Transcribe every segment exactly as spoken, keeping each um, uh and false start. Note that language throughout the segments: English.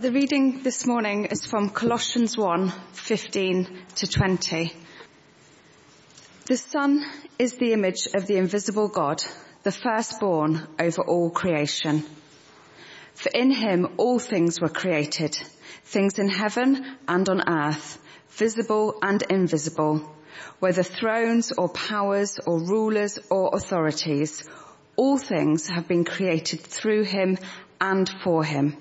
The reading this morning is from Colossians one, fifteen to twenty. The Son is the image of the invisible God, the firstborn over all creation. For in him all things were created, things in heaven and on earth, visible and invisible, whether thrones or powers or rulers or authorities, all things have been created through him and for him.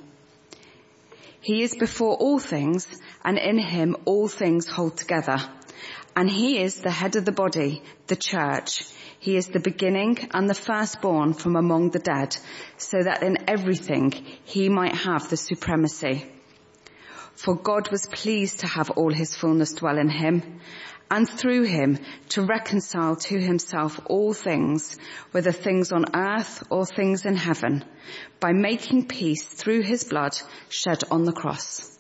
He is before all things, and in him all things hold together. And he is the head of the body, the church. He is the beginning and the firstborn from among the dead, so that in everything he might have the supremacy. For God was pleased to have all his fullness dwell in him, and through him to reconcile to himself all things, whether things on earth or things in heaven, by making peace through his blood shed on the cross.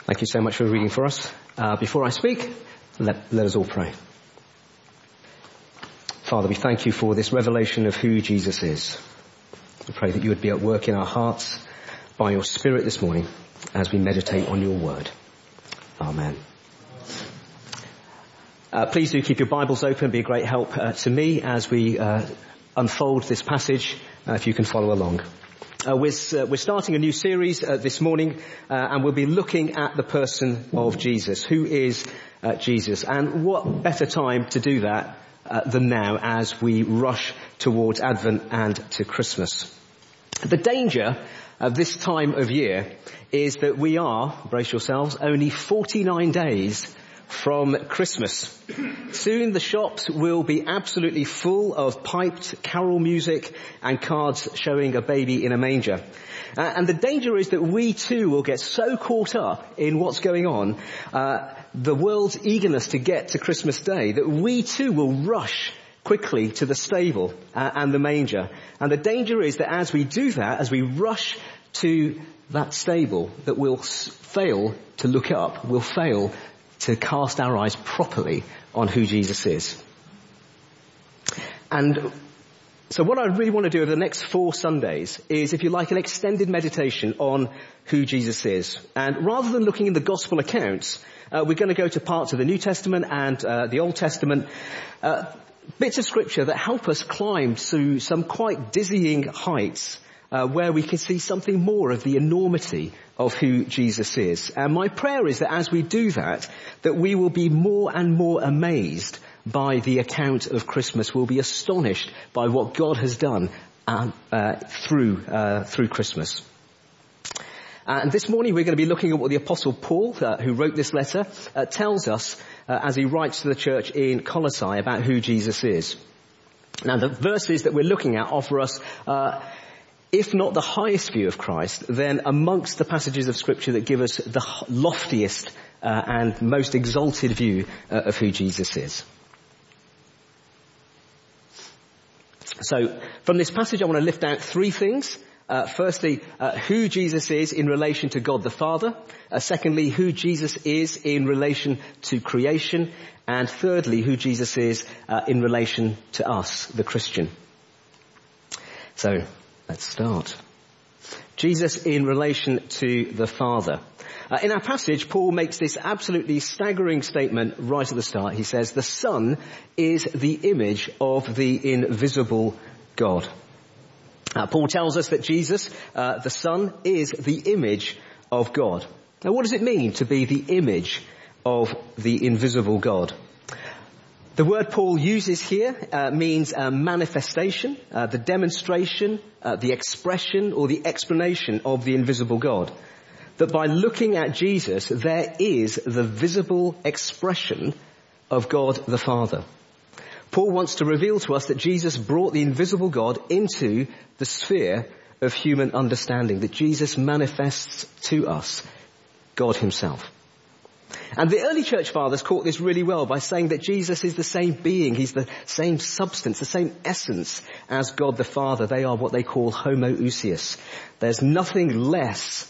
Thank you so much for reading for us. Uh, before I speak, let, let us all pray. Father, we thank you for this revelation of who Jesus is. We pray that you would be at work in our hearts by your Spirit this morning as we meditate on your word. Amen. Uh, please do keep your Bibles open. It'd be a great help uh, to me as we uh, unfold this passage, uh, if you can follow along. Uh, we're, uh, we're starting a new series uh, this morning, uh, and we'll be looking at the person of Jesus. Who is uh, Jesus? And what better time to do that uh, than now as we rush towards Advent and to Christmas? The danger of this time of year is that we are, brace yourselves, only forty-nine days from Christmas. Soon the shops will be absolutely full of piped carol music and cards showing a baby in a manger. Uh, and the danger is that we too will get so caught up in what's going on, uh, the world's eagerness to get to Christmas Day, that we too will rush quickly to the stable uh, and the manger. And the danger is that as we do that, as we rush to that stable, that we'll fail to look up, we'll fail to cast our eyes properly on who Jesus is. And so what I really want to do over the next four Sundays is, if you like, an extended meditation on who Jesus is. And rather than looking in the gospel accounts, uh, we're going to go to parts of the New Testament and uh, the Old Testament, uh, bits of scripture that help us climb to some quite dizzying heights Uh, where we can see something more of the enormity of who Jesus is. And my prayer is that as we do that, that we will be more and more amazed by the account of Christmas. We'll be astonished by what God has done um, uh, through uh, through Christmas. And this morning we're going to be looking at what the Apostle Paul, uh, who wrote this letter, uh, tells us uh, as he writes to the church in Colossae about who Jesus is. Now the verses that we're looking at offer us Uh, If not the highest view of Christ, then amongst the passages of Scripture that give us the loftiest uh, and most exalted view uh, of who Jesus is. So, from this passage I want to lift out three things. Uh, firstly, uh, who Jesus is in relation to God the Father. Uh, secondly, who Jesus is in relation to creation. And thirdly, who Jesus is uh, in relation to us, the Christian. So, let's start. Jesus in relation to the Father. Uh, in our passage, Paul makes this absolutely staggering statement right at the start. He says, the Son is the image of the invisible God. Uh, Paul tells us that Jesus, uh, the Son, is the image of God. Now, what does it mean to be the image of the invisible God? The word Paul uses here uh, means uh, manifestation, uh, the demonstration, uh, the expression or the explanation of the invisible God. That by looking at Jesus, there is the visible expression of God the Father. Paul wants to reveal to us that Jesus brought the invisible God into the sphere of human understanding, that Jesus manifests to us God himself. And the early church fathers caught this really well by saying that Jesus is the same being, he's the same substance, the same essence as God the Father. They are what they call homoousios. There's nothing less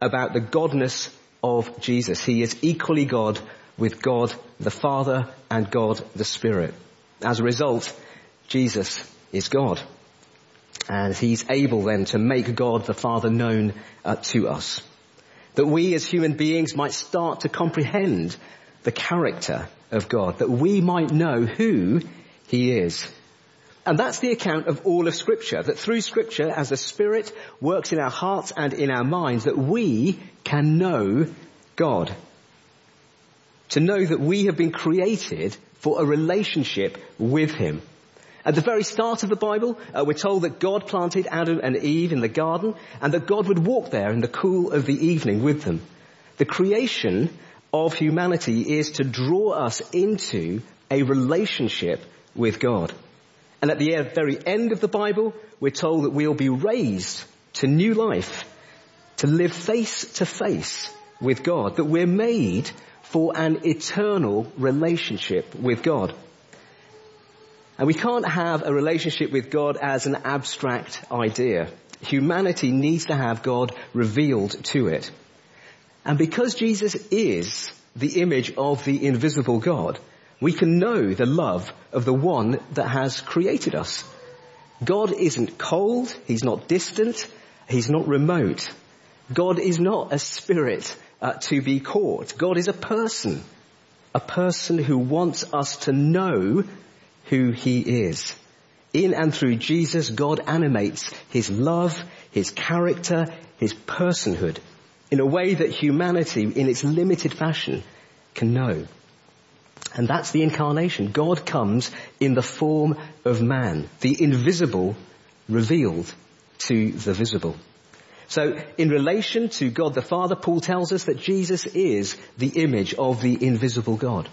about the godness of Jesus. He is equally God with God the Father and God the Spirit. As a result, Jesus is God. And he's able then to make God the Father known uh, to us. That we as human beings might start to comprehend the character of God. That we might know who he is. And that's the account of all of Scripture. That through Scripture, as the Spirit works in our hearts and in our minds, that we can know God. To know that we have been created for a relationship with him. At the very start of the Bible, uh, we're told that God planted Adam and Eve in the garden and that God would walk there in the cool of the evening with them. The creation of humanity is to draw us into a relationship with God. And at the very end of the Bible, we're told that we'll be raised to new life, to live face to face with God, that we're made for an eternal relationship with God. And we can't have a relationship with God as an abstract idea. Humanity needs to have God revealed to it. And because Jesus is the image of the invisible God, we can know the love of the one that has created us. God isn't cold, he's not distant, he's not remote. God is not a spirit uh, to be caught. God is a person, a person who wants us to know who he is. In and through Jesus, God animates his love, his character, his personhood in a way that humanity in its limited fashion can know. And that's the incarnation. God comes in the form of man, the invisible revealed to the visible. So in relation to God the Father, Paul tells us that Jesus is the image of the invisible God.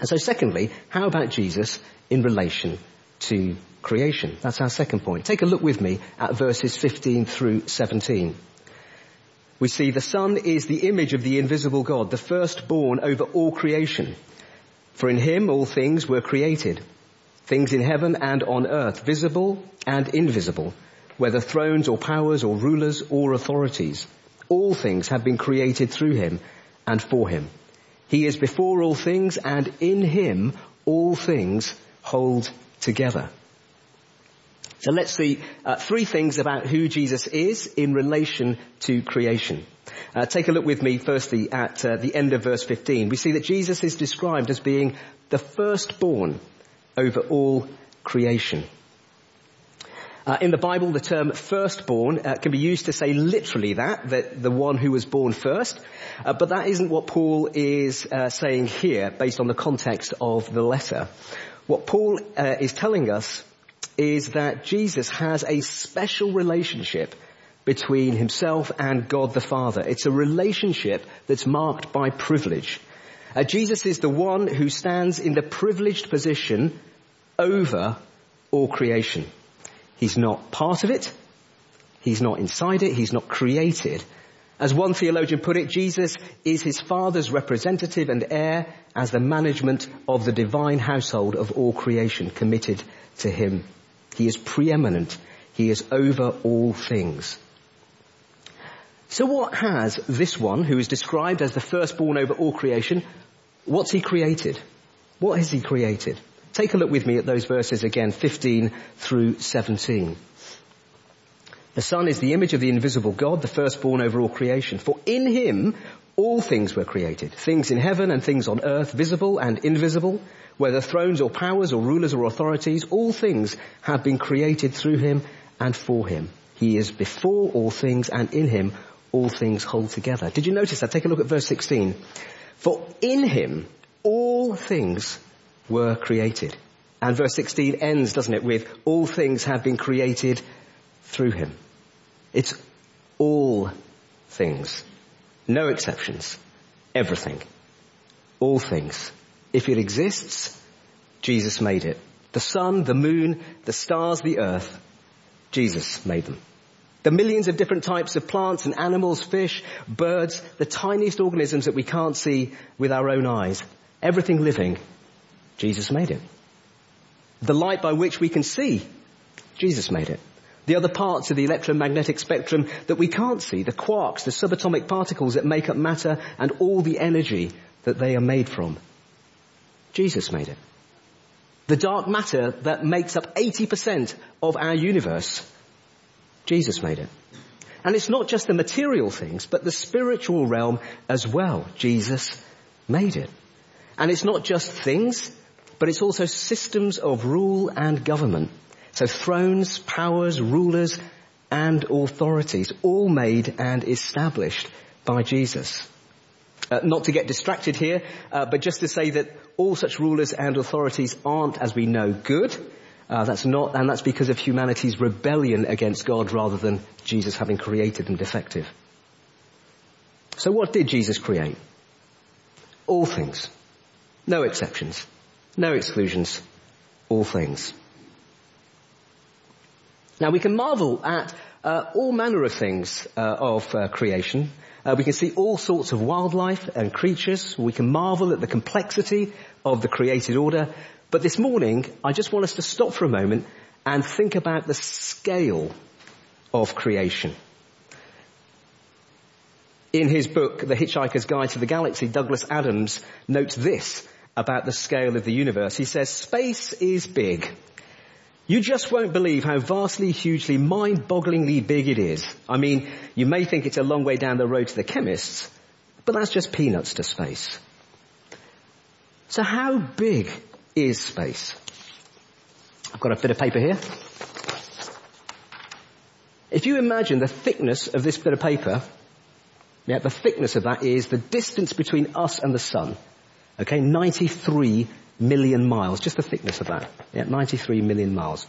And so secondly, how about Jesus in relation to creation? That's our second point. Take a look with me at verses fifteen through seventeen. We see the Son is the image of the invisible God, the firstborn over all creation. For in him all things were created, things in heaven and on earth, visible and invisible, whether thrones or powers or rulers or authorities. All things have been created through him and for him. He is before all things, and in him all things hold together. So let's see uh, three things about who Jesus is in relation to creation. Uh, take a look with me firstly at uh, the end of verse fifteen. We see that Jesus is described as being the firstborn over all creation. Uh, in the Bible, the term firstborn uh, can be used to say literally that, that the one who was born first. Uh, but that isn't what Paul is uh, saying here based on the context of the letter. What Paul uh, is telling us is that Jesus has a special relationship between himself and God the Father. It's a relationship that's marked by privilege. Uh, Jesus is the one who stands in the privileged position over all creation. He's not part of it. He's not inside it. He's not created. As one theologian put it, Jesus is his Father's representative and heir as the management of the divine household of all creation committed to him. He is preeminent. He is over all things. So what has this one, who is described as the firstborn over all creation, what's he created? What has he created? Take a look with me at those verses again, fifteen through seventeen. The Son is the image of the invisible God, the firstborn over all creation. For in him all things were created, things in heaven and things on earth, visible and invisible, whether thrones or powers or rulers or authorities, all things have been created through him and for him. He is before all things, and in him all things hold together. Did you notice that? Take a look at verse sixteen. For in him all things were created. And verse sixteen ends, doesn't it, with all things have been created through him. It's all things. No exceptions. Everything. All things. If it exists, Jesus made it. The sun, the moon, the stars, the earth, Jesus made them. The millions of different types of plants and animals, fish, birds, the tiniest organisms that we can't see with our own eyes. Everything living, Jesus made it. The light by which we can see, Jesus made it. The other parts of the electromagnetic spectrum that we can't see, the quarks, the subatomic particles that make up matter and all the energy that they are made from, Jesus made it. the dark matter that makes up eighty percent of our universe, Jesus made it. And it's not just the material things, but the spiritual realm as well. Jesus made it. And it's not just things, but it's also systems of rule and government. So thrones, powers, rulers, and authorities, all made and established by Jesus. Uh, not to get distracted here, uh, but just to say that all such rulers and authorities aren't, as we know, good. Uh, that's not, and that's because of humanity's rebellion against God rather than Jesus having created them defective. So what did Jesus create? All things. No exceptions. No exclusions. All things. Now we can marvel at uh, all manner of things uh, of uh, creation. Uh, we can see all sorts of wildlife and creatures. We can marvel at the complexity of the created order. But this morning, I just want us to stop for a moment and think about the scale of creation. In his book, The Hitchhiker's Guide to the Galaxy, Douglas Adams notes this about the scale of the universe. He says, "Space is big. You just won't believe how vastly, hugely, mind-bogglingly big it is. I mean, you may think it's a long way down the road to the chemists, but that's just peanuts to space." So how big is space? I've got a bit of paper here. If you imagine the thickness of this bit of paper, yeah, the thickness of that is the distance between us and the sun. Okay, ninety-three million miles, just the thickness of that. Yeah, ninety-three million miles.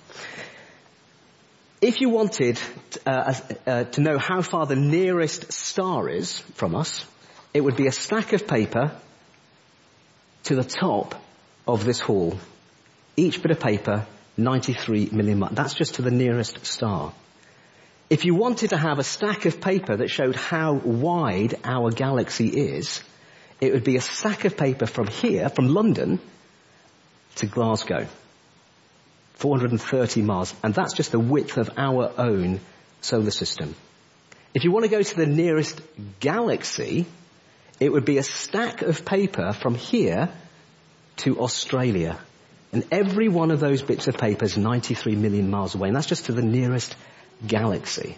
If you wanted uh, uh, to know how far the nearest star is from us, it would be a stack of paper to the top of this hall. Each bit of paper, ninety-three million miles. That's just to the nearest star. If you wanted to have a stack of paper that showed how wide our galaxy is, it would be a stack of paper from here, from London, to Glasgow. four hundred thirty miles. And that's just the width of our own solar system. If you want to go to the nearest galaxy, it would be a stack of paper from here to Australia. And every one of those bits of paper is ninety-three million miles away. And that's just to the nearest galaxy.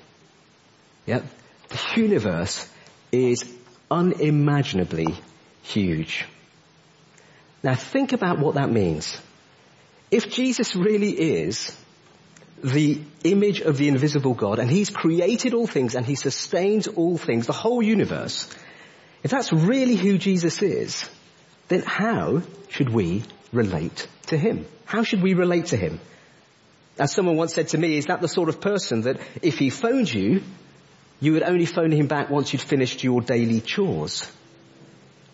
Yep. The universe is unimaginably huge. Now think about what that means. If Jesus really is the image of the invisible God, and he's created all things and he sustains all things, the whole universe, if that's really who Jesus is, then how should we relate to him? How should we relate to him? As someone once said to me, is that the sort of person that if he phoned you, you would only phone him back once you'd finished your daily chores?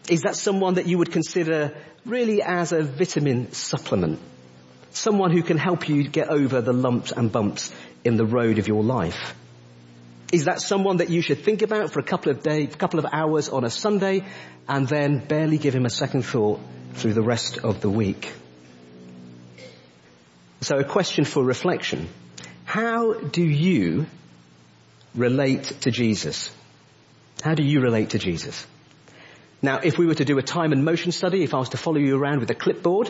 Is that someone that you would consider really as a vitamin supplement? Someone who can help you get over the lumps and bumps in the road of your life? Is that someone that you should think about for a couple of days, couple of hours on a Sunday, and then barely give him a second thought through the rest of the week? So a question for reflection. How do you relate to Jesus? How do you relate to Jesus? Now, if we were to do a time and motion study, if I was to follow you around with a clipboard,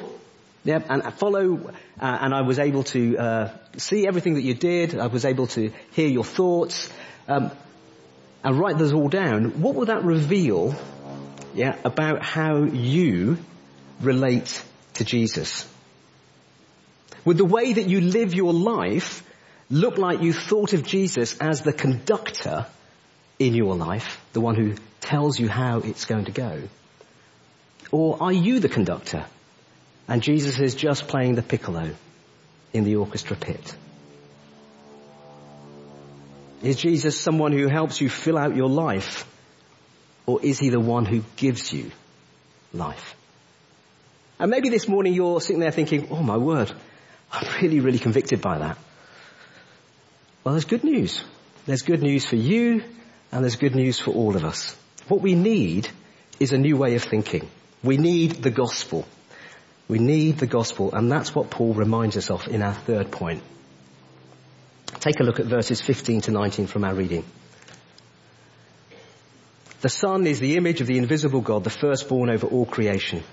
yeah, and follow, uh, and I was able to uh, see everything that you did, I was able to hear your thoughts, um, and write those all down, what would that reveal, yeah, about how you relate to Jesus? Would the way that you live your life look like you thought of Jesus as the conductor in your life, the one who tells you how it's going to go? Or are you the conductor and Jesus is just playing the piccolo in the orchestra pit? Is Jesus someone who helps you fill out your life, or is he the one who gives you life? And maybe this morning you're sitting there thinking, oh my word, I'm really, really convicted by that. Well, there's good news. There's good news for you, and there's good news for all of us. What we need is a new way of thinking. We need the gospel. We need the gospel, and that's what Paul reminds us of in our third point. Take a look at verses fifteen to nineteen from our reading. "The Son is the image of the invisible God, the firstborn over all creation.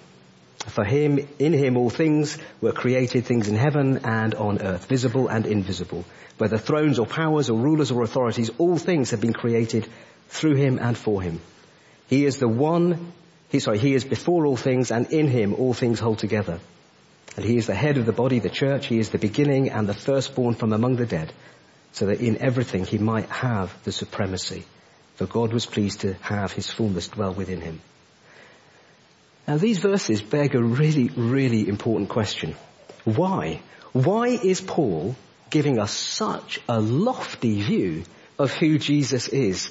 For him, in him all things were created, things in heaven and on earth, visible and invisible. Whether thrones or powers or rulers or authorities, all things have been created through him and for him. He is the one, he, sorry, he is before all things, and in him all things hold together. And he is the head of the body, the church. He is the beginning and the firstborn from among the dead, so that in everything he might have the supremacy. For God was pleased to have his fullness dwell within him. Now these verses beg a really, really important question. Why? Why is Paul giving us such a lofty view of who Jesus is?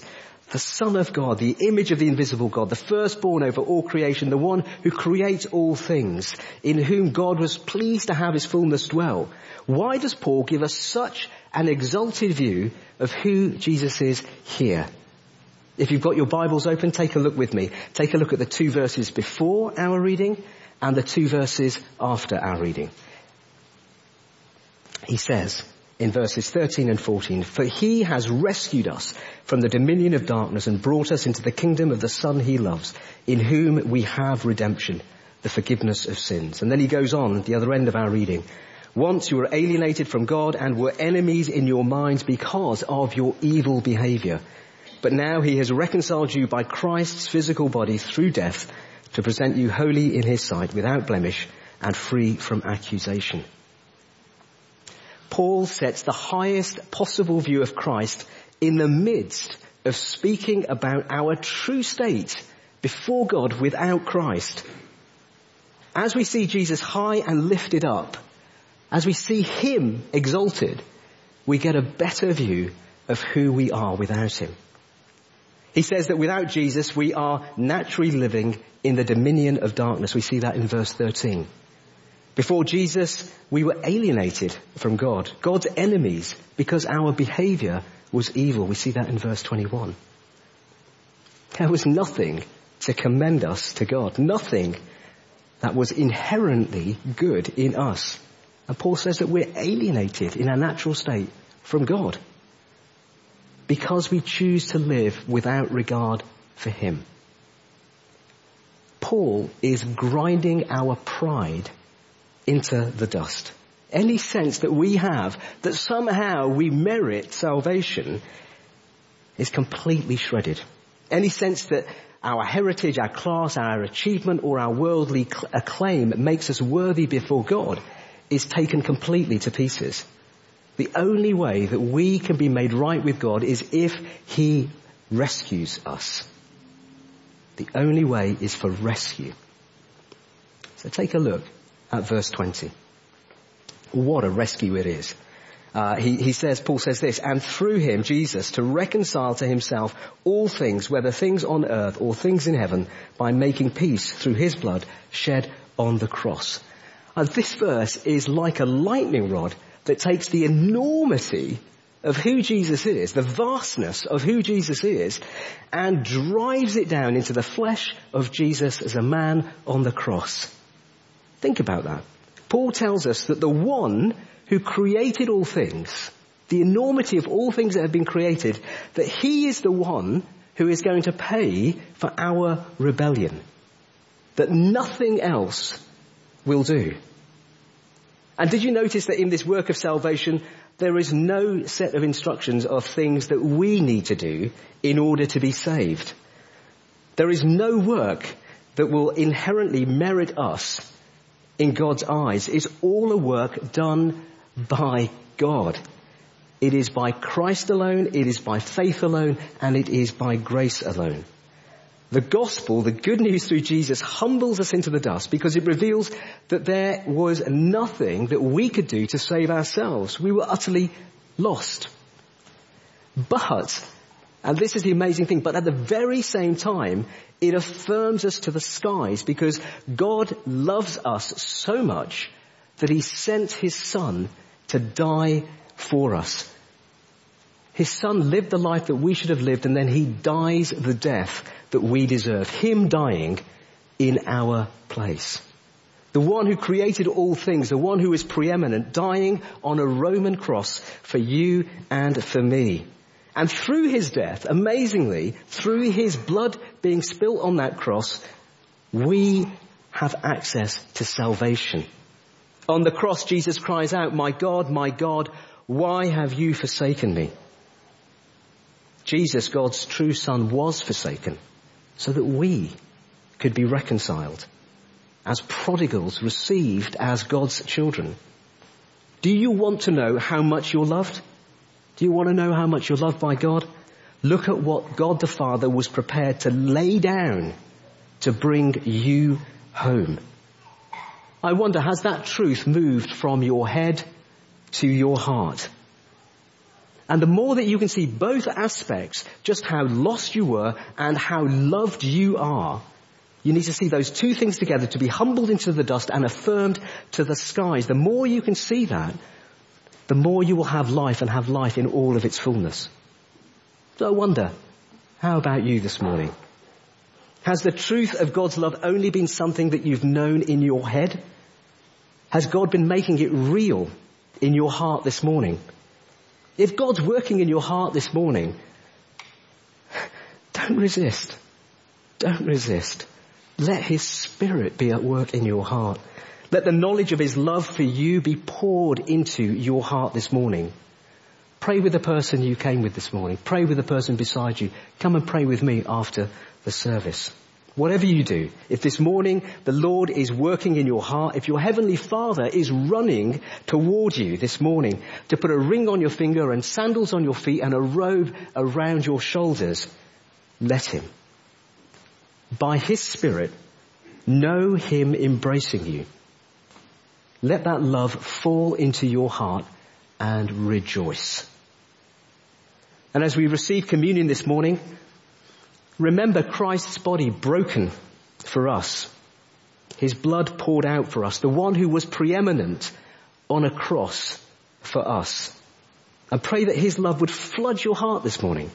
The Son of God, the image of the invisible God, the firstborn over all creation, the one who creates all things, in whom God was pleased to have his fullness dwell. Why does Paul give us such an exalted view of who Jesus is here? If you've got your Bibles open, take a look with me. Take a look at the two verses before our reading and the two verses after our reading. He says in verses thirteen and fourteen, "For he has rescued us from the dominion of darkness and brought us into the kingdom of the Son he loves, in whom we have redemption, the forgiveness of sins." And then he goes on at the other end of our reading. "Once you were alienated from God and were enemies in your minds because of your evil behavior. But now he has reconciled you by Christ's physical body through death to present you holy in his sight, without blemish and free from accusation." Paul sets the highest possible view of Christ in the midst of speaking about our true state before God without Christ. As we see Jesus high and lifted up, as we see him exalted, we get a better view of who we are without him. He says that without Jesus, we are naturally living in the dominion of darkness. We see that in verse thirteen. Before Jesus, we were alienated from God, God's enemies, because our behavior was evil. We see that in verse twenty-one. There was nothing to commend us to God, nothing that was inherently good in us. And Paul says that we're alienated in our natural state from God because we choose to live without regard for him. Paul is grinding our pride into the dust. Any sense that we have that somehow we merit salvation is completely shredded. Any sense that our heritage, our class, our achievement, or our worldly acclaim makes us worthy before God is taken completely to pieces. The only way that we can be made right with God is if he rescues us. The only way is for rescue. So take a look at verse twenty. What a rescue it is. Uh, he, he says, Paul says this, "And through him, Jesus, to reconcile to himself all things, whether things on earth or things in heaven, by making peace through his blood shed on the cross." And this verse is like a lightning rod that takes the enormity of who Jesus is, the vastness of who Jesus is, and drives it down into the flesh of Jesus as a man on the cross. Think about that. Paul tells us that the one who created all things, the enormity of all things that have been created, that he is the one who is going to pay for our rebellion, that nothing else will do. And did you notice that in this work of salvation, there is no set of instructions of things that we need to do in order to be saved? There is no work that will inherently merit us in God's eyes. It's all a work done by God. It is by Christ alone, it is by faith alone, and it is by grace alone. The gospel, the good news through Jesus, humbles us into the dust because it reveals that there was nothing that we could do to save ourselves. We were utterly lost. But, and this is the amazing thing, but at the very same time, it affirms us to the skies because God loves us so much that he sent his son to die for us. His son lived the life that we should have lived, and then he dies the death that we deserve. Him dying in our place. The one who created all things, the one who is preeminent, dying on a Roman cross for you and for me. And through his death, amazingly, through his blood being spilt on that cross, we have access to salvation. On the cross, Jesus cries out, "My God, my God, why have you forsaken me?" Jesus, God's true Son, was forsaken so that we could be reconciled as prodigals received as God's children. Do you want to know how much you're loved? Do you want to know how much you're loved by God? Look at what God the Father was prepared to lay down to bring you home. I wonder, has that truth moved from your head to your heart? And the more that you can see both aspects, just how lost you were and how loved you are, you need to see those two things together to be humbled into the dust and affirmed to the skies. The more you can see that, the more you will have life and have life in all of its fullness. So I wonder, how about you this morning? Has the truth of God's love only been something that you've known in your head? Has God been making it real in your heart this morning? If God's working in your heart this morning, don't resist. Don't resist. Let His Spirit be at work in your heart. Let the knowledge of His love for you be poured into your heart this morning. Pray with the person you came with this morning. Pray with the person beside you. Come and pray with me after the service. Whatever you do, if this morning the Lord is working in your heart, if your Heavenly Father is running toward you this morning to put a ring on your finger and sandals on your feet and a robe around your shoulders, let Him. By His Spirit, know Him embracing you. Let that love fall into your heart and rejoice. And as we receive communion this morning, remember Christ's body broken for us, His blood poured out for us, the one who was preeminent on a cross for us. And pray that His love would flood your heart this morning.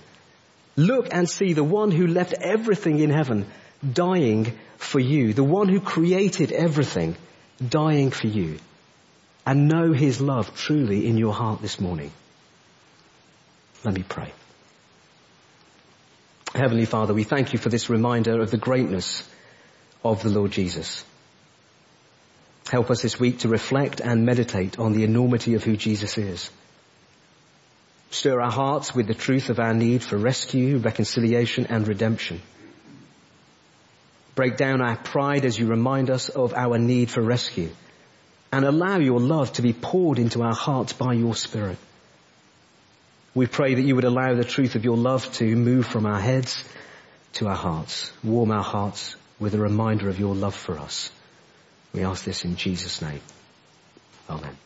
Look and see the one who left everything in heaven dying for you, the one who created everything dying for you, and know His love truly in your heart this morning. Let me pray. Heavenly Father, we thank You for this reminder of the greatness of the Lord Jesus. Help us this week to reflect and meditate on the enormity of who Jesus is. Stir our hearts with the truth of our need for rescue, reconciliation and redemption. Break down our pride as You remind us of our need for rescue, and allow Your love to be poured into our hearts by Your Spirit. We pray that You would allow the truth of Your love to move from our heads to our hearts. Warm our hearts with a reminder of Your love for us. We ask this in Jesus' name. Amen.